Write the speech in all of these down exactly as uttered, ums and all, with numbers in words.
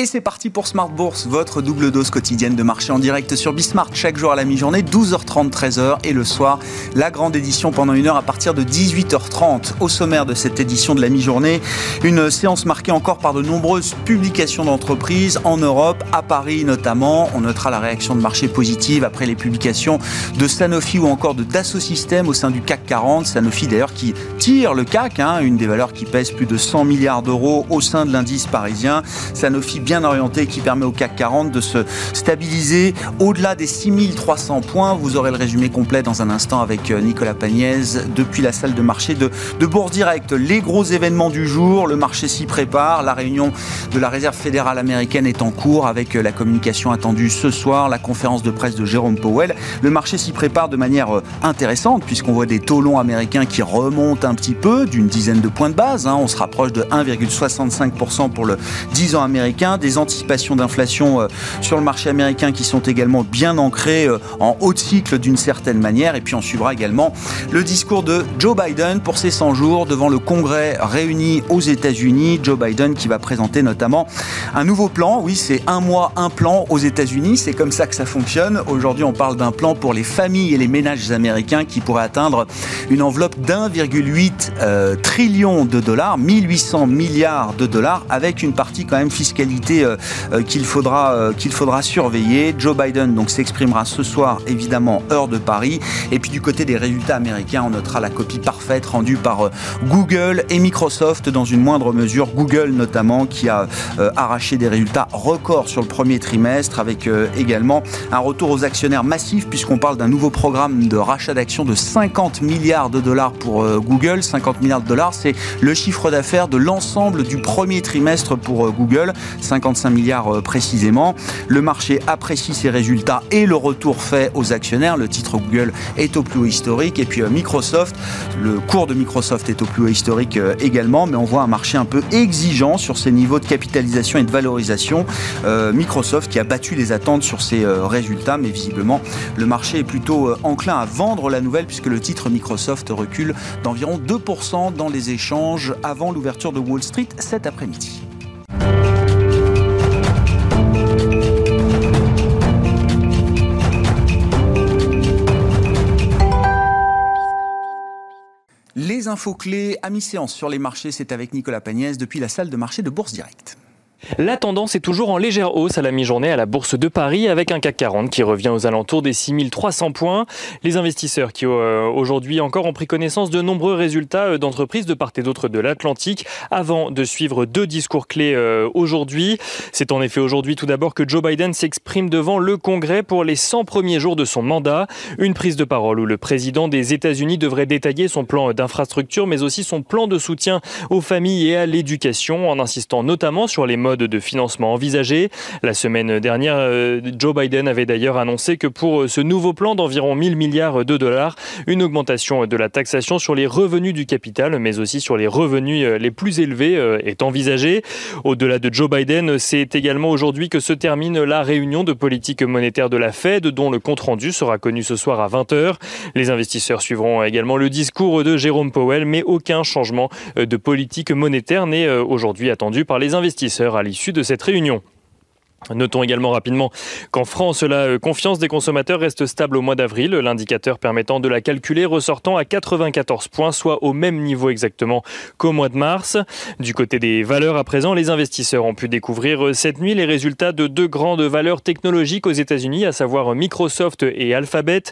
Et c'est parti pour Smart Bourse, votre double dose quotidienne de marché en direct sur Bsmart. Chaque jour à la mi-journée, douze heures trente, treize heures et le soir, la grande édition pendant une heure à partir de dix-huit heures trente. Au sommaire de cette édition de la mi-journée, une séance marquée encore par de nombreuses publications d'entreprises en Europe, à Paris notamment. On notera la réaction de marché positive après les publications de Sanofi ou encore de Dassault Systèmes au sein du CAC quarante. Sanofi d'ailleurs qui tire le C A C, hein, une des valeurs qui pèse plus de cent milliards d'euros au sein de l'indice parisien. Sanofi bien orienté qui permet au CAC quarante de se stabiliser au-delà des six mille trois cents points. Vous aurez le résumé complet dans un instant avec Nicolas Pagnès depuis la salle de marché de, de Bourse Direct. Les gros événements du jour, le marché s'y prépare. La réunion de la Réserve fédérale américaine est en cours avec la communication attendue ce soir, la conférence de presse de Jérôme Powell. Le marché s'y prépare de manière intéressante puisqu'on voit des taux longs américains qui remontent un petit peu d'une dizaine de points de base. Hein. On se rapproche de un virgule soixante-cinq pour cent pour le dix ans américain. Des anticipations d'inflation sur le marché américain qui sont également bien ancrées en haut de cycle d'une certaine manière. Et puis on suivra également le discours de Joe Biden pour ses cent jours devant le Congrès réuni aux États-Unis. Joe Biden qui va présenter notamment un nouveau plan. Oui, c'est un mois, un plan aux États-Unis. C'est comme ça que ça fonctionne. Aujourd'hui, on parle d'un plan pour les familles et les ménages américains qui pourrait atteindre une enveloppe d'un virgule huit euh, trillion de dollars, mille huit cents milliards de dollars, avec une partie quand même fiscalité euh, euh, qu'il faudra, euh, qu'il faudra surveiller. Joe Biden donc s'exprimera ce soir, évidemment, heure de Paris. Et puis du côté des résultats américains, on notera la copie parfaite rendue par euh, Google et Microsoft dans une moindre mesure. Google notamment qui a euh, arraché des résultats records sur le premier trimestre avec euh, également un retour aux actionnaires massif puisqu'on parle d'un nouveau programme de rachat d'actions de cinquante milliards de dollars pour euh, Google. cinquante milliards de dollars, c'est le chiffre d'affaires de l'ensemble du premier trimestre pour euh, Google. cinquante-cinq milliards euh, précisément. Le marché apprécie ces résultats et le retour fait aux actionnaires. Le titre Google est au plus haut historique. Et puis euh, Microsoft, le cours de Microsoft est au plus haut historique euh, également. Mais on voit un marché un peu exigeant sur ces niveaux de capitalisation et de valorisation. Euh, Microsoft qui a battu les attentes sur ses euh, résultats. Mais visiblement, le marché est plutôt euh, enclin à vendre la nouvelle puisque le titre Microsoft recule d'environ deux pour cent dans les échanges avant l'ouverture de Wall Street cet après-midi. Les infos clés à mi-séance sur les marchés, c'est avec Nicolas Pagnès depuis la salle de marché de Bourse Direct. La tendance est toujours en légère hausse à la mi-journée à la Bourse de Paris avec un CAC quarante qui revient aux alentours des six mille trois cents points. Les investisseurs qui aujourd'hui encore ont pris connaissance de nombreux résultats d'entreprises de part et d'autre de l'Atlantique avant de suivre deux discours clés aujourd'hui. C'est en effet aujourd'hui tout d'abord que Joe Biden s'exprime devant le Congrès pour les cent premiers jours de son mandat. Une prise de parole où le président des États-Unis devrait détailler son plan d'infrastructure mais aussi son plan de soutien aux familles et à l'éducation en insistant notamment sur les modes de financement envisagé. La semaine dernière, Joe Biden avait d'ailleurs annoncé que pour ce nouveau plan d'environ mille milliards de dollars, une augmentation de la taxation sur les revenus du capital, mais aussi sur les revenus les plus élevés est envisagée. Au-delà de Joe Biden, c'est également aujourd'hui que se termine la réunion de politique monétaire de la Fed, dont le compte-rendu sera connu ce soir à vingt heures. Les investisseurs suivront également le discours de Jérôme Powell, mais aucun changement de politique monétaire n'est aujourd'hui attendu par les investisseurs à l'issue de cette réunion. Notons également rapidement qu'en France, la confiance des consommateurs reste stable au mois d'avril. L'indicateur permettant de la calculer ressortant à quatre-vingt-quatorze points, soit au même niveau exactement qu'au mois de mars. Du côté des valeurs à présent, les investisseurs ont pu découvrir cette nuit les résultats de deux grandes valeurs technologiques aux États-Unis, à savoir Microsoft et Alphabet.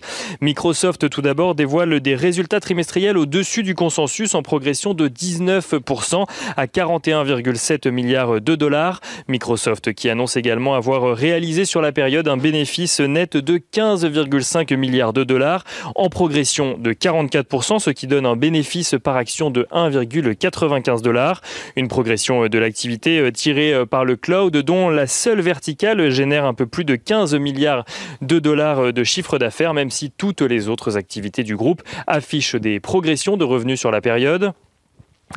Microsoft tout d'abord dévoile des résultats trimestriels au-dessus du consensus en progression de dix-neuf pour cent à quarante et un virgule sept milliards de dollars. Microsoft qui annonce également avoir réalisé sur la période un bénéfice net de quinze virgule cinq milliards de dollars en progression de quarante-quatre pour cent, ce qui donne un bénéfice par action de un virgule quatre-vingt-quinze dollars. Une progression de l'activité tirée par le cloud dont la seule verticale génère un peu plus de quinze milliards de dollars de chiffre d'affaires, même si toutes les autres activités du groupe affichent des progressions de revenus sur la période.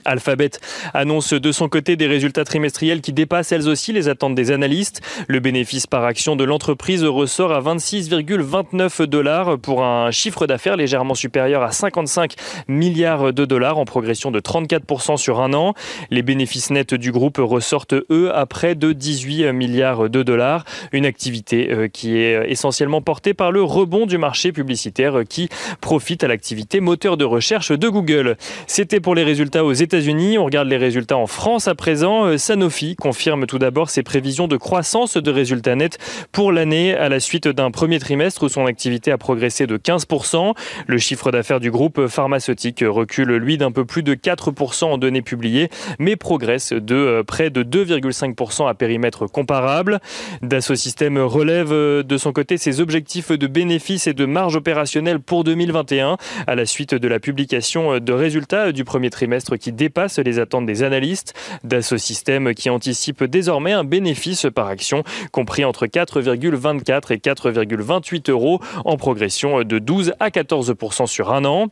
Alphabet annonce de son côté des résultats trimestriels qui dépassent elles aussi les attentes des analystes. Le bénéfice par action de l'entreprise ressort à vingt-six virgule vingt-neuf dollars pour un chiffre d'affaires légèrement supérieur à cinquante-cinq milliards de dollars en progression de trente-quatre pour cent sur un an. Les bénéfices nets du groupe ressortent eux à près de dix-huit milliards de dollars. Une activité qui est essentiellement portée par le rebond du marché publicitaire qui profite à l'activité moteur de recherche de Google. C'était pour les résultats aux États-Unis. On regarde les résultats en France à présent. Sanofi confirme tout d'abord ses prévisions de croissance de résultats nets pour l'année à la suite d'un premier trimestre où son activité a progressé de quinze pour cent. Le chiffre d'affaires du groupe pharmaceutique recule lui d'un peu plus de quatre pour cent en données publiées, mais progresse de près de deux virgule cinq pour cent à périmètre comparable. Dassault Systèmes relève de son côté ses objectifs de bénéfices et de marge opérationnelle pour deux mille vingt et un à la suite de la publication de résultats du premier trimestre qui dépasse les attentes des analystes. Dassault Systèmes qui anticipe désormais un bénéfice par action compris entre quatre virgule vingt-quatre et quatre virgule vingt-huit euros en progression de douze à quatorze pour cent sur un an.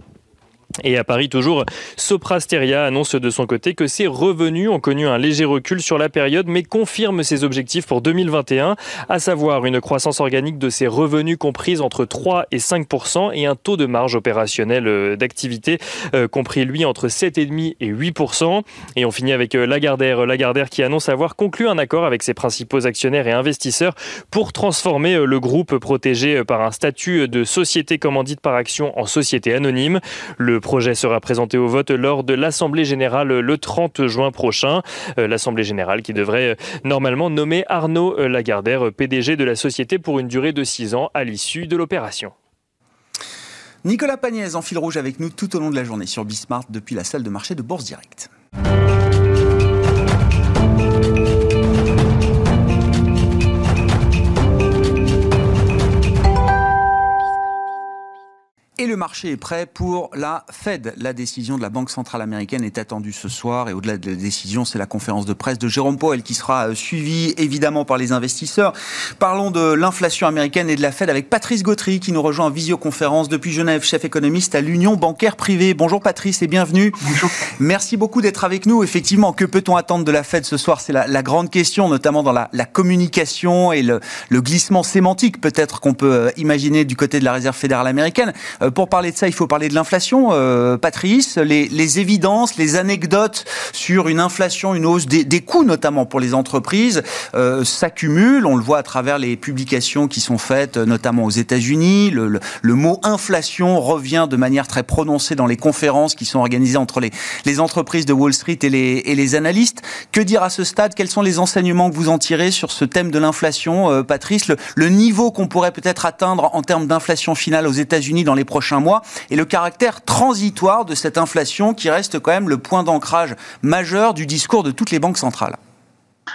Et à Paris toujours, Sopra Steria annonce de son côté que ses revenus ont connu un léger recul sur la période mais confirme ses objectifs pour deux mille vingt et un, à savoir une croissance organique de ses revenus comprise entre trois et cinq pour cent et un taux de marge opérationnelle d'activité euh, compris lui entre sept virgule cinq et huit pour cent. Et on finit avec Lagardère, Lagardère qui annonce avoir conclu un accord avec ses principaux actionnaires et investisseurs pour transformer le groupe protégé par un statut de société commandite par action en société anonyme. Le Le projet sera présenté au vote lors de l'Assemblée Générale le trente juin prochain. L'Assemblée Générale qui devrait normalement nommer Arnaud Lagardère, P D G de la société, pour une durée de six ans à l'issue de l'opération. Nicolas Pagnès en fil rouge avec nous tout au long de la journée sur Bsmart depuis la salle de marché de Bourse Direct. Et le marché est prêt pour la Fed. La décision de la Banque centrale américaine est attendue ce soir. Et au-delà de la décision, c'est la conférence de presse de Jérôme Powell qui sera suivie évidemment par les investisseurs. Parlons de l'inflation américaine et de la Fed avec Patrice Gautry qui nous rejoint en visioconférence depuis Genève, chef économiste à l'Union bancaire privée. Bonjour Patrice et bienvenue. Bonjour. Merci beaucoup d'être avec nous. Effectivement, que peut-on attendre de la Fed ce soir ? C'est la, la grande question, notamment dans la, la communication et le, le glissement sémantique peut-être qu'on peut imaginer du côté de la Réserve fédérale américaine. Pour parler de ça, il faut parler de l'inflation, euh, Patrice. Les, les évidences, les anecdotes sur une inflation, une hausse des, des coûts, notamment pour les entreprises, euh, s'accumulent. On le voit à travers les publications qui sont faites, notamment aux États-Unis. Le, le, le mot inflation revient de manière très prononcée dans les conférences qui sont organisées entre les, les entreprises de Wall Street et les, et les analystes. Que dire à ce stade ? Quels sont les enseignements que vous en tirez sur ce thème de l'inflation, euh, Patrice ? Le, le niveau qu'on pourrait peut-être atteindre en termes d'inflation finale aux États-Unis dans les prochains mois et le caractère transitoire de cette inflation qui reste quand même le point d'ancrage majeur du discours de toutes les banques centrales.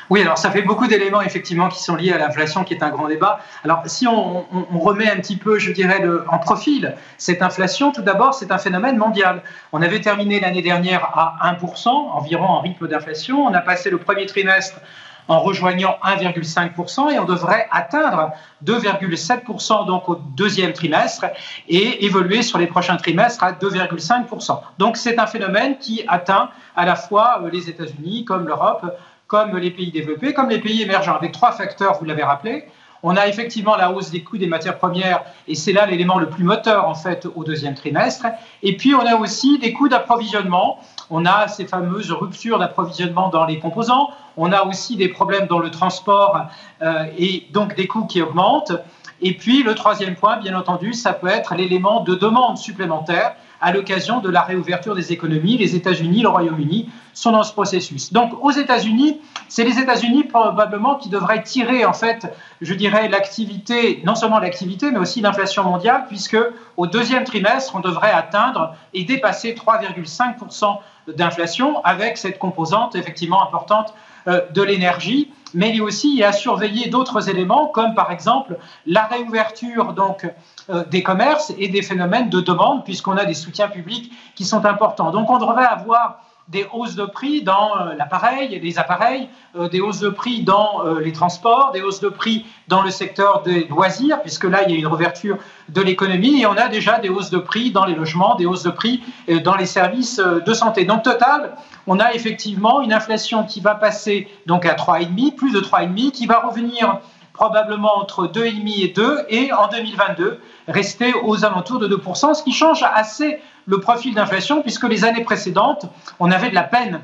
Oui, alors ça fait beaucoup d'éléments effectivement qui sont liés à l'inflation qui est un grand débat. Alors si on, on, on remet un petit peu, je dirais, le, en profil cette inflation, tout d'abord c'est un phénomène mondial. On avait terminé l'année dernière à un pour cent environ en rythme d'inflation, on a passé le premier trimestre en rejoignant un virgule cinq pour cent et on devrait atteindre deux virgule sept pour cent donc au deuxième trimestre et évoluer sur les prochains trimestres à deux virgule cinq pour cent. Donc c'est un phénomène qui atteint à la fois les États-Unis comme l'Europe, comme les pays développés, comme les pays émergents, avec trois facteurs, vous l'avez rappelé. On a effectivement la hausse des coûts des matières premières et c'est là l'élément le plus moteur en fait au deuxième trimestre. Et puis on a aussi des coûts d'approvisionnement. On a ces fameuses ruptures d'approvisionnement dans les composants. On a aussi des problèmes dans le transport euh, et donc des coûts qui augmentent. Et puis le troisième point, bien entendu, ça peut être l'élément de demande supplémentaire à l'occasion de la réouverture des économies. Les États-Unis, le Royaume-Uni sont dans ce processus. Donc aux États-Unis, c'est les États-Unis probablement qui devraient tirer en fait, je dirais, l'activité, non seulement l'activité, mais aussi l'inflation mondiale, puisque au deuxième trimestre, on devrait atteindre et dépasser trois virgule cinq pour cent d'inflation avec cette composante effectivement importante euh, de l'énergie. Mais il y a aussi à surveiller d'autres éléments comme par exemple la réouverture donc, euh, des commerces et des phénomènes de demande puisqu'on a des soutiens publics qui sont importants. Donc on devrait avoir des hausses de prix dans euh, l'appareil et les appareils, euh, des hausses de prix dans euh, les transports, des hausses de prix dans le secteur des loisirs, puisque là, il y a une réouverture de l'économie, et on a déjà des hausses de prix dans les logements, des hausses de prix euh, dans les services euh, de santé. Donc, total, on a effectivement une inflation qui va passer donc à trois virgule cinq, plus de trois virgule cinq, qui va revenir probablement entre deux virgule cinq et deux, et en deux mille vingt-deux, rester aux alentours de deux pour cent, ce qui change assez le profil d'inflation, puisque les années précédentes, on avait de la peine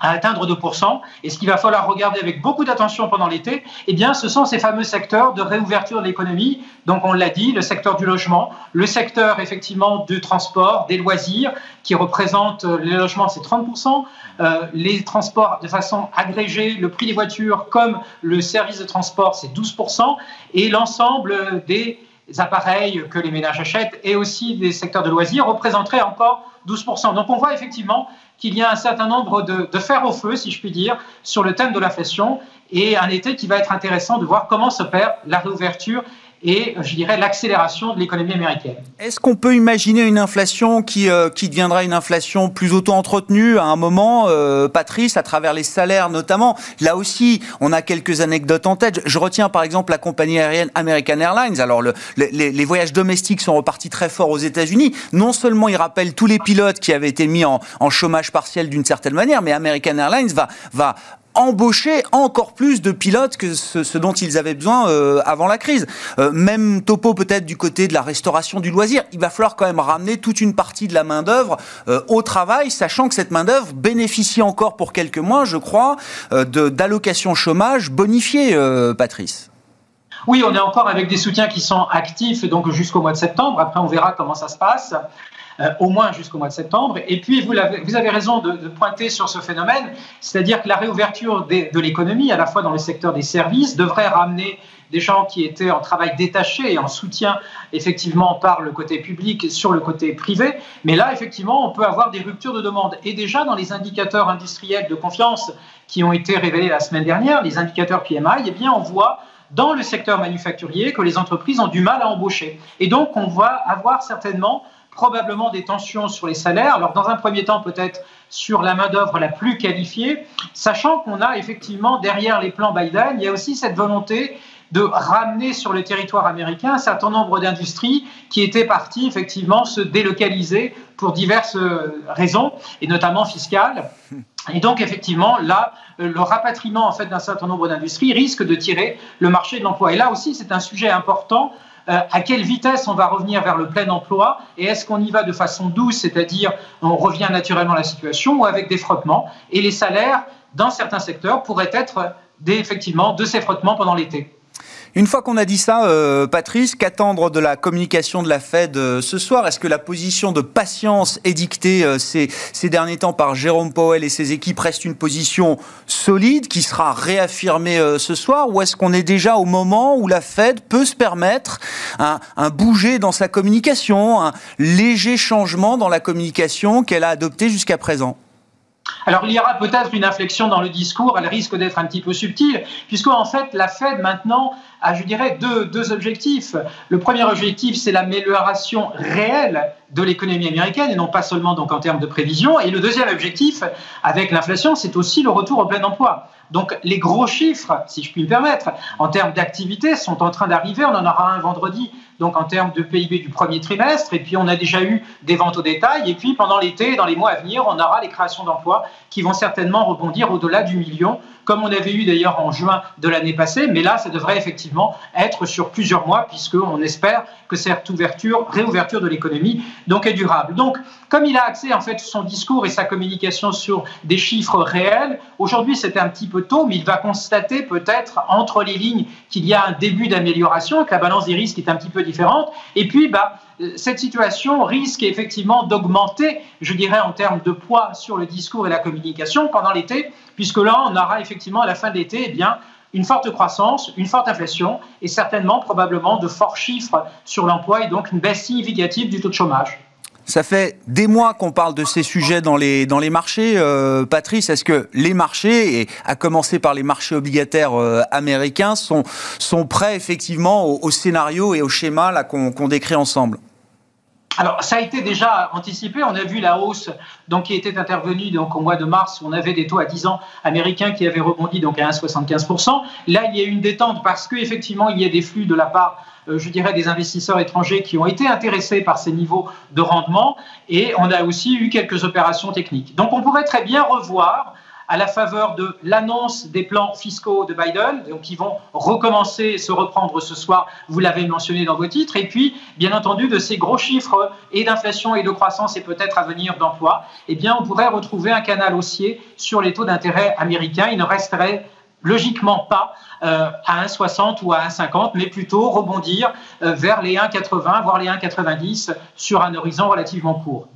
à atteindre deux pour cent, et ce qu'il va falloir regarder avec beaucoup d'attention pendant l'été, eh bien, ce sont ces fameux secteurs de réouverture de l'économie, donc on l'a dit, le secteur du logement, le secteur effectivement du transport, des loisirs, qui représente les logements, c'est trente pour cent, euh, les transports de façon agrégée, le prix des voitures comme le service de transport, c'est douze pour cent, et l'ensemble des appareils que les ménages achètent et aussi des secteurs de loisirs représenteraient encore douze pour cent. Donc on voit effectivement qu'il y a un certain nombre de, de fers au feu, si je puis dire, sur le thème de l'inflation, et un été qui va être intéressant de voir comment s'opère la réouverture et, je dirais, l'accélération de l'économie américaine. Est-ce qu'on peut imaginer une inflation qui, euh, qui deviendra une inflation plus auto-entretenue à un moment, euh, Patrice, à travers les salaires notamment? Là aussi, on a quelques anecdotes en tête. Je, je retiens par exemple la compagnie aérienne American Airlines. Alors, le, le, les, les voyages domestiques sont repartis très fort aux États-Unis. Non seulement ils rappellent tous les pilotes qui avaient été mis en, en chômage partiel d'une certaine manière, mais American Airlines va... va embaucher encore plus de pilotes que ce, ce dont ils avaient besoin euh, avant la crise. Euh, même topo peut-être du côté de la restauration, du loisir. Il va falloir quand même ramener toute une partie de la main-d'œuvre euh, au travail, sachant que cette main-d'œuvre bénéficie encore pour quelques mois, je crois, euh, de, d'allocations chômage bonifiées, euh, Patrice. Oui, on est encore avec des soutiens qui sont actifs donc jusqu'au mois de septembre. Après, on verra comment ça se passe. Euh, au moins jusqu'au mois de septembre. Et puis, vous, vous avez raison de, de pointer sur ce phénomène, c'est-à-dire que la réouverture des, de l'économie, à la fois dans le secteur des services, devrait ramener des gens qui étaient en travail détaché et en soutien, effectivement, par le côté public sur le côté privé. Mais là, effectivement, on peut avoir des ruptures de demande. Et déjà, dans les indicateurs industriels de confiance qui ont été révélés la semaine dernière, les indicateurs P M I, eh bien, on voit dans le secteur manufacturier que les entreprises ont du mal à embaucher. Et donc, on va avoir certainement probablement des tensions sur les salaires, alors dans un premier temps peut-être sur la main-d'œuvre la plus qualifiée, sachant qu'on a effectivement derrière les plans Biden, il y a aussi cette volonté de ramener sur le territoire américain un certain nombre d'industries qui étaient parties effectivement se délocaliser pour diverses raisons, et notamment fiscales. Et donc effectivement, là, le rapatriement en fait, d'un certain nombre d'industries risque de tirer le marché de l'emploi. Et là aussi, c'est un sujet important. Euh, à quelle vitesse on va revenir vers le plein emploi, et est-ce qu'on y va de façon douce, c'est-à-dire on revient naturellement à la situation, ou avec des frottements, et les salaires dans certains secteurs pourraient être des, effectivement de ces frottements pendant l'été. Une fois qu'on a dit ça, euh, Patrice, qu'attendre de la communication de la Fed euh, ce soir? Est-ce que la position de patience édictée euh, ces, ces derniers temps par Jérôme Powell et ses équipes reste une position solide qui sera réaffirmée euh, ce soir? Ou est-ce qu'on est déjà au moment où la Fed peut se permettre un, un bouger dans sa communication, un léger changement dans la communication qu'elle a adoptée jusqu'à présent? Alors, il y aura peut-être une inflexion dans le discours, elle risque d'être un petit peu subtile, puisque en fait, la Fed, maintenant, a, je dirais, deux, deux objectifs. Le premier objectif, c'est l'amélioration réelle de l'économie américaine, et non pas seulement donc, en termes de prévision. Et le deuxième objectif, avec l'inflation, c'est aussi le retour au plein emploi. Donc, les gros chiffres, si je puis me permettre, en termes d'activité, sont en train d'arriver. On en aura un vendredi, donc en termes de P I B du premier trimestre. Et puis, on a déjà eu des ventes au détail. Et puis, pendant l'été, dans les mois à venir, on aura les créations d'emplois qui vont certainement rebondir au-delà du million, comme on avait eu d'ailleurs en juin de l'année passée. Mais là, ça devrait effectivement être sur plusieurs mois, puisqu'on espère que cette ouverture, réouverture de l'économie donc, est durable. Donc, comme il a axé en fait, son discours et sa communication sur des chiffres réels, aujourd'hui, c'était un petit peu tôt, mais il va constater peut-être entre les lignes qu'il y a un début d'amélioration, que la balance des risques est un petit peu différente. Et puis, bah, cette situation risque effectivement d'augmenter, je dirais, en termes de poids sur le discours et la communication pendant l'été, puisque là, on aura effectivement à la fin de l'été, eh bien, une forte croissance, une forte inflation et certainement, probablement, de forts chiffres sur l'emploi et donc une baisse significative du taux de chômage. Ça fait des mois qu'on parle de ces sujets dans les, dans les marchés. Euh, Patrice, est-ce que les marchés, et à commencer par les marchés obligataires euh, américains, sont, sont prêts effectivement au, au scénario et au schéma là, qu'on, qu'on décrit ensemble ? Alors, ça a été déjà anticipé. On a vu la hausse donc, qui était intervenue donc, au mois de mars. On avait des taux à dix ans américains qui avaient rebondi donc, à un virgule soixante-quinze pour cent. Là, il y a eu une détente parce qu'effectivement, il y a des flux de la part, euh, je dirais, des investisseurs étrangers qui ont été intéressés par ces niveaux de rendement. Et on a aussi eu quelques opérations techniques. Donc, on pourrait très bien revoir à la faveur de l'annonce des plans fiscaux de Biden, donc qui vont recommencer, se reprendre ce soir, vous l'avez mentionné dans vos titres, et puis, bien entendu, de ces gros chiffres et d'inflation et de croissance et peut-être à venir d'emploi, eh bien, on pourrait retrouver un canal haussier sur les taux d'intérêt américains. Il ne resterait logiquement pas euh, à un virgule soixante ou à un virgule cinquante, mais plutôt rebondir euh, vers les un virgule quatre-vingts, voire les un virgule quatre-vingt-dix sur un horizon relativement court.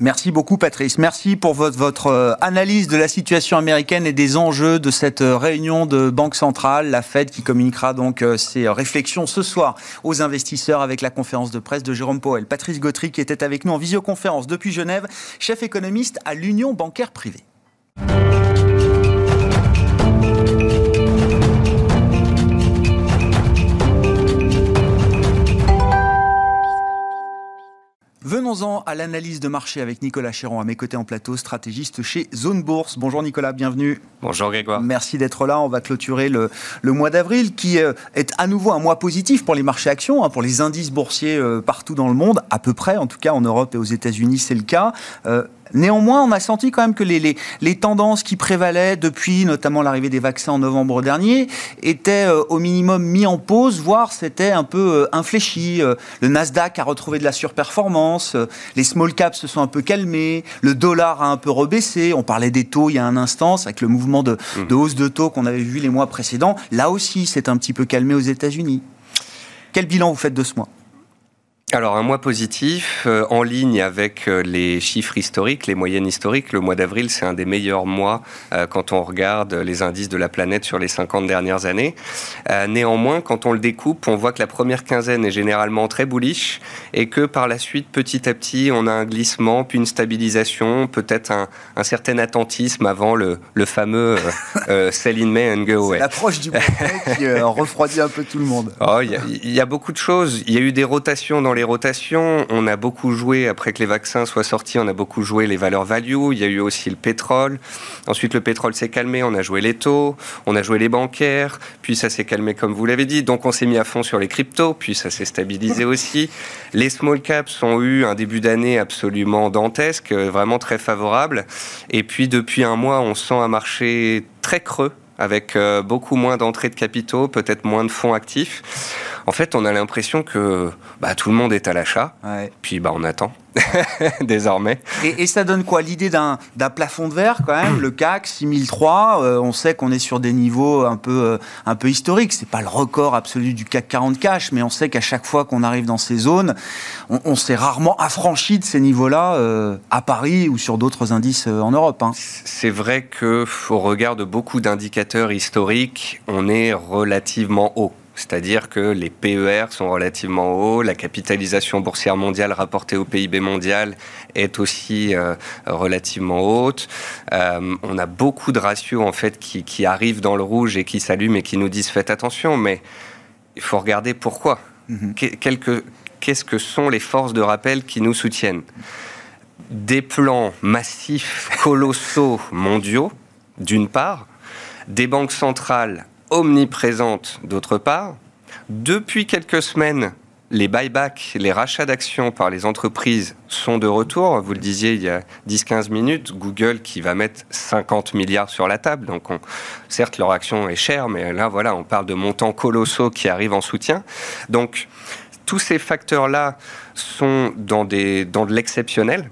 Merci beaucoup Patrice, merci pour votre, votre analyse de la situation américaine et des enjeux de cette réunion de Banque Centrale, la Fed qui communiquera donc ses réflexions ce soir aux investisseurs avec la conférence de presse de Jérôme Powell. Patrice Gautry qui était avec nous en visioconférence depuis Genève, chef économiste à l'Union bancaire privée. Venons-en à l'analyse de marché avec Nicolas Chéron, à mes côtés en plateau, stratégiste chez Zone Bourse. Bonjour Nicolas, bienvenue. Bonjour Grégoire. Merci d'être là. On va clôturer le, le mois d'avril qui est à nouveau un mois positif pour les marchés actions, pour les indices boursiers partout dans le monde, à peu près, en tout cas en Europe et aux États-Unis, c'est le cas. Euh, Néanmoins, on a senti quand même que les, les, les tendances qui prévalaient depuis notamment l'arrivée des vaccins en novembre dernier étaient euh, au minimum mis en pause, voire c'était un peu euh, infléchi. Euh, le Nasdaq a retrouvé de la surperformance, euh, les small caps se sont un peu calmés, le dollar a un peu rebaissé. On parlait des taux il y a un instant, avec le mouvement de, de hausse de taux qu'on avait vu les mois précédents. Là aussi, c'est un petit peu calmé aux États-Unis. Quel bilan vous faites de ce mois ? Alors, un mois positif, euh, en ligne avec euh, les chiffres historiques, les moyennes historiques. Le mois d'avril, c'est un des meilleurs mois euh, quand on regarde les indices de la planète sur les cinquante dernières années. Euh, néanmoins, quand on le découpe, on voit que la première quinzaine est généralement très bullish et que par la suite, petit à petit, on a un glissement, puis une stabilisation, peut-être un, un certain attentisme avant le, le fameux euh, euh, sell in May and go away. C'est l'approche du mouvement qui euh, refroidit un peu tout le monde. Oh, y a, y a beaucoup de choses. Il y a eu des rotations dans les rotations, on a beaucoup joué après que les vaccins soient sortis, on a beaucoup joué les valeurs value, il y a eu aussi le pétrole, ensuite le pétrole s'est calmé, on a joué les taux, on a joué les bancaires, puis ça s'est calmé comme vous l'avez dit, donc on s'est mis à fond sur les cryptos, puis ça s'est stabilisé aussi. Les small caps ont eu un début d'année absolument dantesque, vraiment très favorable, et puis depuis un mois on sent un marché très creux, avec beaucoup moins d'entrées de capitaux, peut-être moins de fonds actifs. En fait, on a l'impression que bah, tout le monde est à l'achat, ouais. Puis bah, on attend, désormais. Et, et ça donne quoi ? L'idée d'un, d'un plafond de verre, quand même, le C A C six mille trois, euh, on sait qu'on est sur des niveaux un peu, euh, un peu historiques, c'est pas le record absolu du C A C quarante cash, mais on sait qu'à chaque fois qu'on arrive dans ces zones, on, on s'est rarement affranchi de ces niveaux-là euh, à Paris ou sur d'autres indices euh, en Europe. Hein. C'est vrai qu'au regard de beaucoup d'indicateurs historiques, on est relativement haut. C'est-à-dire que les P E R sont relativement hauts, la capitalisation boursière mondiale rapportée au P I B mondial est aussi euh, relativement haute. Euh, on a beaucoup de ratios en fait qui, qui arrivent dans le rouge et qui s'allument et qui nous disent faites attention, mais il faut regarder pourquoi. Mm-hmm. Qu'est, quelque, qu'est-ce que sont les forces de rappel qui nous soutiennent ? Des plans massifs, colossaux, mondiaux, d'une part, des banques centrales omniprésente d'autre part. Depuis quelques semaines, les buybacks, les rachats d'actions par les entreprises sont de retour. Vous le disiez il y a dix à quinze minutes, Google qui va mettre cinquante milliards sur la table. Donc on, certes, leur action est chère, mais là, voilà, on parle de montants colossaux qui arrivent en soutien. Donc tous ces facteurs-là sont dans, des, dans de l'exceptionnel.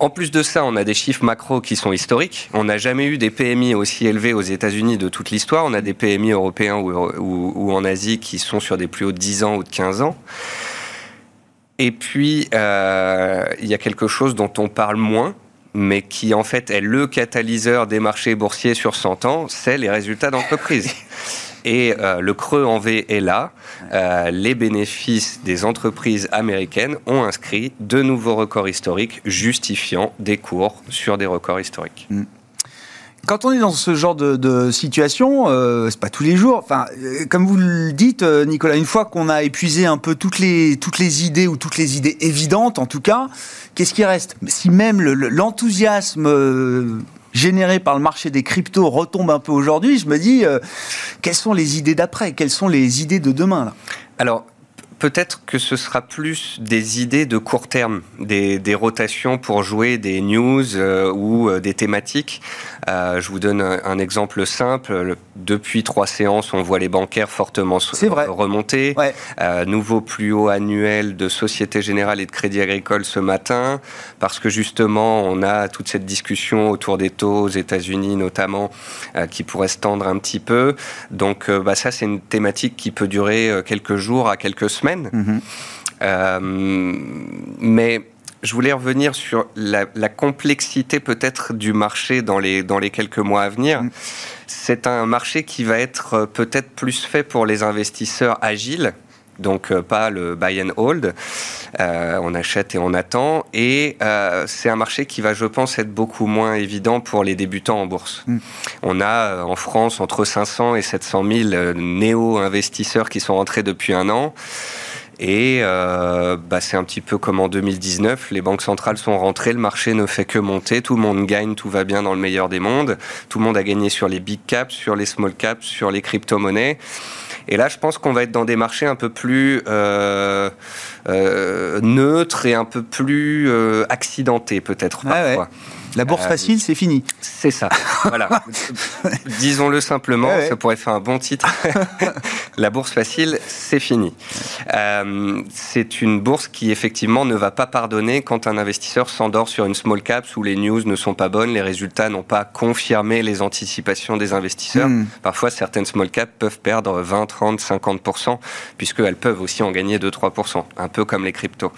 En plus de ça, on a des chiffres macro qui sont historiques. On n'a jamais eu des P M I aussi élevés aux États-Unis de toute l'histoire. On a des P M I européens ou, ou, ou en Asie qui sont sur des plus hauts de dix ans ou de quinze ans. Et puis, euh, il y a quelque chose dont on parle moins, mais qui en fait est le catalyseur des marchés boursiers sur cent ans, c'est les résultats d'entreprise. Et euh, le creux en V est là. Euh, les bénéfices des entreprises américaines ont inscrit de nouveaux records historiques justifiant des cours sur des records historiques. Mmh. Quand on est dans ce genre de, de situation, euh, c'est pas tous les jours. Enfin, euh, comme vous le dites, euh, Nicolas, une fois qu'on a épuisé un peu toutes les toutes les idées ou toutes les idées évidentes, en tout cas, qu'est-ce qui reste ? Si même le, le, l'enthousiasme euh, généré par le marché des cryptos retombe un peu aujourd'hui, je me dis euh, quelles sont les idées d'après ? Quelles sont les idées de demain là ? Alors. Peut-être que ce sera plus des idées de court terme, des, des rotations pour jouer des news euh, ou euh, des thématiques. Euh, je vous donne un, un exemple simple. Le, depuis trois séances, on voit les bancaires fortement remonter. Ouais. Euh, nouveau plus haut annuel de Société Générale et de Crédit Agricole ce matin, parce que justement, on a toute cette discussion autour des taux aux États-Unis notamment, euh, qui pourrait se tendre un petit peu. Donc euh, bah, ça, c'est une thématique qui peut durer euh, quelques jours à quelques semaines. Mmh. Euh, mais je voulais revenir sur la, la complexité peut-être du marché dans les, dans les quelques mois à venir. Mmh. C'est un marché qui va être peut-être plus fait pour les investisseurs agiles, donc euh, pas le buy and hold, euh, on achète et on attend, et euh, c'est un marché qui va, je pense, être beaucoup moins évident pour les débutants en bourse. Mmh. On a euh, en France entre cinq cents et sept cent mille euh, néo-investisseurs qui sont rentrés depuis un an, et euh, bah, c'est un petit peu comme en deux mille dix-neuf, les banques centrales sont rentrées, le marché ne fait que monter, tout le monde gagne, tout va bien dans le meilleur des mondes, tout le monde a gagné sur les big caps, sur les small caps, sur les crypto-monnaies. Et là, je pense qu'on va être dans des marchés un peu plus euh, euh, neutres et un peu plus euh, accidentés, peut-être, ah parfois. Ouais. La bourse euh, facile, c'est fini. C'est ça, voilà. Disons-le simplement, ouais, ouais. Ça pourrait faire un bon titre. La bourse facile, c'est fini. Euh, c'est une bourse qui, effectivement, ne va pas pardonner quand un investisseur s'endort sur une small cap où les news ne sont pas bonnes, les résultats n'ont pas confirmé les anticipations des investisseurs. Mmh. Parfois, certaines small caps peuvent perdre vingt, trente, cinquante pour cent, puisqu'elles peuvent aussi en gagner deux à trois pour cent, un peu comme les cryptos.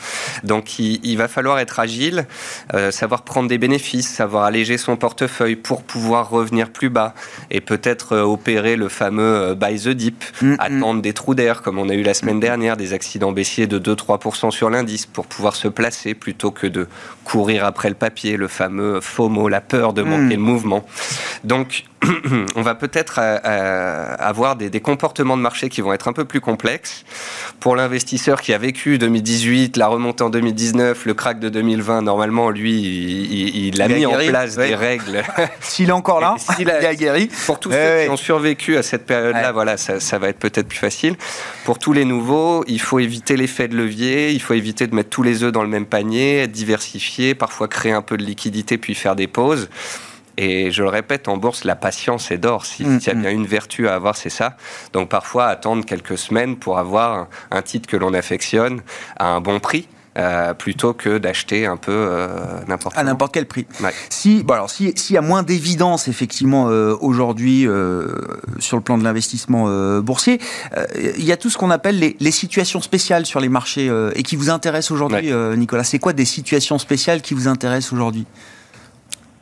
Donc, il, il va falloir être agile, euh, savoir prendre des bénéfices, savoir alléger son portefeuille pour pouvoir revenir plus bas et peut-être opérer le fameux buy the dip, mm-mm. attendre des trous d'air comme on a eu la semaine dernière, des accidents baissiers de deux à trois pour cent sur l'indice pour pouvoir se placer plutôt que de courir après le papier, le fameux FOMO, la peur de manquer mm. le mouvement. Donc on va peut-être euh, avoir des, des comportements de marché qui vont être un peu plus complexes. Pour l'investisseur qui a vécu deux mille dix-huit, la remontée en deux mille dix-neuf, le crack de deux mille vingt, normalement, lui, il, il, il a il mis a guéri, en place ouais. des règles. S'il est encore là, il a, il a guéri. Pour tous ceux ouais. qui ont survécu à cette période-là, ouais. voilà, ça, ça va être peut-être plus facile. Pour tous les nouveaux, il faut éviter l'effet de levier, il faut éviter de mettre tous les œufs dans le même panier, être diversifié, parfois créer un peu de liquidité, puis faire des pauses. Et je le répète, en bourse, la patience est d'or. S'il mmh, y a bien une vertu à avoir, c'est ça. Donc parfois, attendre quelques semaines pour avoir un titre que l'on affectionne à un bon prix, euh, plutôt que d'acheter un peu euh, n'importe quoi. À n'importe quel prix. Ouais. Si, bon alors, si, s'il y a moins d'évidence, effectivement, euh, aujourd'hui, euh, sur le plan de l'investissement euh, boursier, euh, il y a tout ce qu'on appelle les, les situations spéciales sur les marchés euh, et qui vous intéressent aujourd'hui, ouais. euh, Nicolas. C'est quoi des situations spéciales qui vous intéressent aujourd'hui ?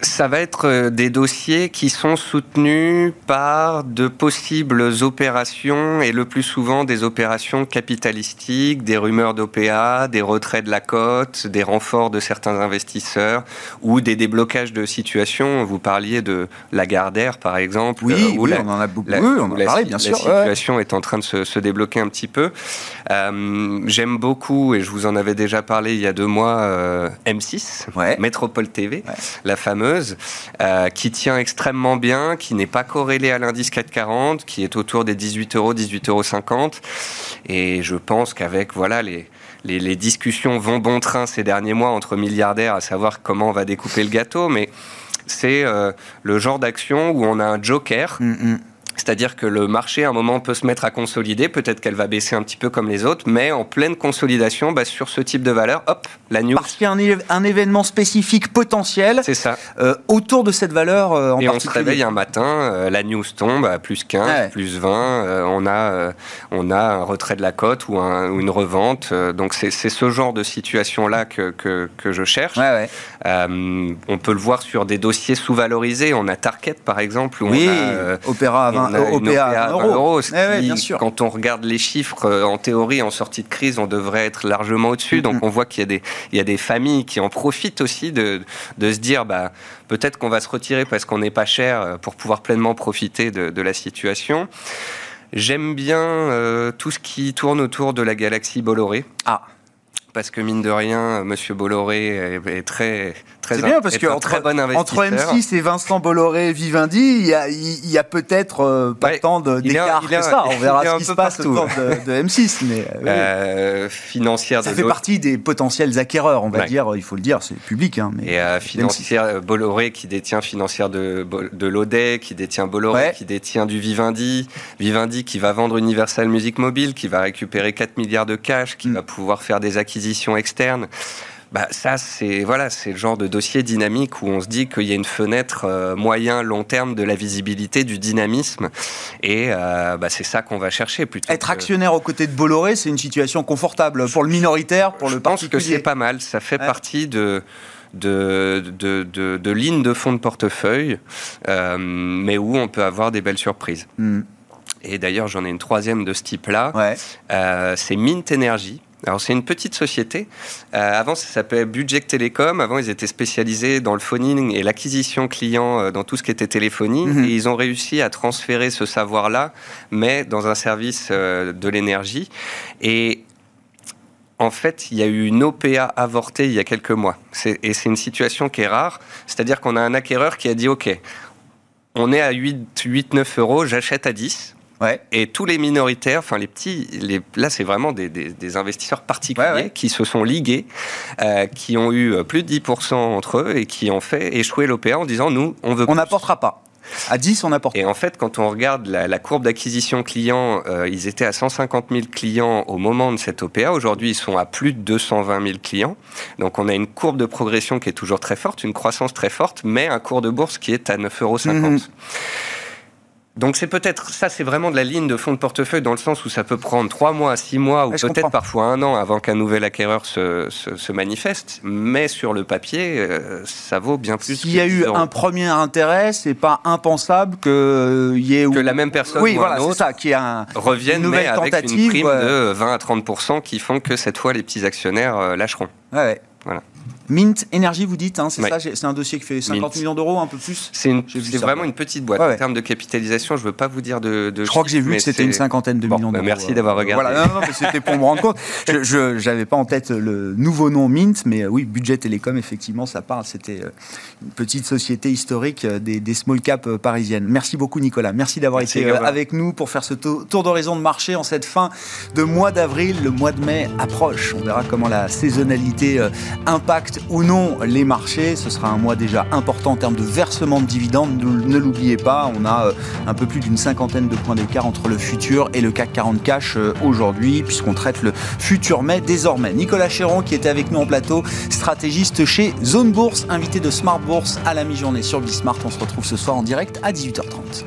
Ça va être des dossiers qui sont soutenus par de possibles opérations et le plus souvent des opérations capitalistiques, des rumeurs d'O P A, des retraits de la cote, des renforts de certains investisseurs ou des déblocages de situations. Vous parliez de Lagardère, par exemple. Oui, euh, où oui la, on en a beaucoup la, oui, on en a parlé, bien sûr. La situation ouais. est en train de se, se débloquer un petit peu. Euh, j'aime beaucoup, et je vous en avais déjà parlé il y a deux mois, euh, M six, ouais. Métropole T V, ouais. la fameuse Euh, qui tient extrêmement bien, qui n'est pas corrélé à l'indice CAC quarante, qui est autour des dix-huit euros, dix-huit euros cinquante. Et je pense qu'avec voilà, les, les, les discussions vont bon train ces derniers mois entre milliardaires à savoir comment on va découper le gâteau, mais c'est euh, le genre d'action où on a un joker. Mm-hmm. C'est-à-dire que le marché, à un moment, peut se mettre à consolider. Peut-être qu'elle va baisser un petit peu comme les autres, mais en pleine consolidation, bah, sur ce type de valeur, hop, la news. Parce qu'il y a un, éve- un événement spécifique potentiel c'est ça. Euh, autour de cette valeur euh, en particulier. Et on se réveille un matin, euh, la news tombe à plus quinze, ah ouais. plus vingt. Euh, on, a, euh, on a un retrait de la cote ou, un, ou une revente. Euh, donc, c'est, c'est ce genre de situation-là que, que, que je cherche. Ouais, ouais. Euh, on peut le voir sur des dossiers sous-valorisés. On a Target, par exemple. Où oui, on a, euh, Opéra à vingt. un, une, une Opéra à un euro. Un euro, ce qui, eh oui, bien sûr. Quand on regarde les chiffres, en théorie, en sortie de crise, on devrait être largement au-dessus. Mm-hmm. Donc on voit qu'il y a, des, il y a des familles qui en profitent aussi de, de se dire bah, peut-être qu'on va se retirer parce qu'on n'est pas cher pour pouvoir pleinement profiter de, de la situation. J'aime bien euh, tout ce qui tourne autour de la galaxie Bolloré. Ah. Parce que mine de rien, Monsieur Bolloré est très, très, c'est un, bien parce que un entre, très bon investisseur. Entre M six et Vincent Bolloré et Vivendi, il y a, il y a peut-être euh, pas ouais, tant de, d'écart que ça. On verra ce qui se passe autour de, de M six. Mais, oui. euh, financière ça des fait autres. Partie des potentiels acquéreurs, on va ouais. dire. Il faut le dire, c'est public. Hein, mais et euh, financière Bolloré qui détient financière de, de l'Audet, qui détient Bolloré, ouais. qui détient du Vivendi. Vivendi qui va vendre Universal Music Mobile, qui va récupérer quatre milliards de cash, qui mm. va pouvoir faire des acquisitions externe, bah ça c'est voilà c'est le genre de dossier dynamique où on se dit qu'il y a une fenêtre euh, moyen long terme de la visibilité du dynamisme et euh, bah c'est ça qu'on va chercher plutôt. Être que... actionnaire aux côtés de Bolloré, c'est une situation confortable pour le minoritaire, pour je le particulier. Je pense que c'est pas mal, ça fait ouais. partie de de, de, de, de lignes de fonds de portefeuille, euh, mais où on peut avoir des belles surprises. Mm. Et d'ailleurs j'en ai une troisième de ce type-là, ouais. euh, c'est Mint Energy. Alors, c'est une petite société. Euh, avant, ça s'appelait Budget Telecom. Avant, ils étaient spécialisés dans le phoning et l'acquisition client euh, dans tout ce qui était téléphonie. Mm-hmm. Et ils ont réussi à transférer ce savoir-là, mais dans un service euh, de l'énergie. Et en fait, il y a eu une O P A avortée il y a quelques mois. C'est, et c'est une situation qui est rare. C'est-à-dire qu'on a un acquéreur qui a dit « Ok, on est à huit neuf euros, j'achète à dix ». Ouais. Et tous les minoritaires, enfin les petits, les, là c'est vraiment des, des, des investisseurs particuliers ouais, ouais. qui se sont ligués, euh, qui ont eu plus de dix pour cent entre eux et qui ont fait échouer l'O P A en disant nous on veut. On n'apportera pas. À dix, on apporte. Et en fait, quand on regarde la, la courbe d'acquisition client, euh, ils étaient à cent cinquante mille clients au moment de cette O P A. Aujourd'hui, ils sont à plus de deux cent vingt mille clients. Donc, on a une courbe de progression qui est toujours très forte, une croissance très forte, mais un cours de bourse qui est à neuf euros cinquante. Mmh. Donc c'est peut-être, ça c'est vraiment de la ligne de fonds de portefeuille dans le sens où ça peut prendre trois mois, six mois ou ouais, peut-être parfois un an avant qu'un nouvel acquéreur se, se, se manifeste, mais sur le papier, euh, ça vaut bien plus. S'il y a eu euros. Un premier intérêt, c'est pas impensable qu'il euh, y ait... Que ou... la même personne oui, ou voilà, un autre ça, qui un... revienne, une mais avec une prime ouais. de vingt à trente pour cent qui font que cette fois les petits actionnaires euh, lâcheront. Ouais, ouais. Voilà. Mint Energy, vous dites, hein, c'est oui. ça, c'est un dossier qui fait cinquante Mint. Millions d'euros, un peu plus. C'est, une, c'est vraiment ouais. une petite boîte. Ouais, ouais. En termes de capitalisation, je ne veux pas vous dire de... de je crois chiffre, que j'ai vu que c'était c'est... une cinquantaine de bon, millions bah, d'euros. Merci d'avoir regardé. Voilà, non, non, mais c'était pour me rendre compte. Je n'avais pas en tête le nouveau nom Mint, mais oui, Budget Telecom, effectivement, ça parle. C'était une petite société historique des, des small caps parisiennes. Merci beaucoup, Nicolas. Merci d'avoir merci été également. Avec nous pour faire ce tour, tour d'horizon de marché en cette fin de mois d'avril. Le mois de mai approche. On verra comment la saisonnalité impacte ou non les marchés. Ce sera un mois déjà important en termes de versement de dividendes, ne l'oubliez pas, on a un peu plus d'une cinquantaine de points d'écart entre le futur et le C A C quarante cash aujourd'hui, puisqu'on traite le futur mai désormais. Nicolas Chéron qui était avec nous en plateau, stratégiste chez Zone Bourse, invité de Smart Bourse à la mi-journée sur Bsmart. On se retrouve ce soir en direct à dix-huit heures trente.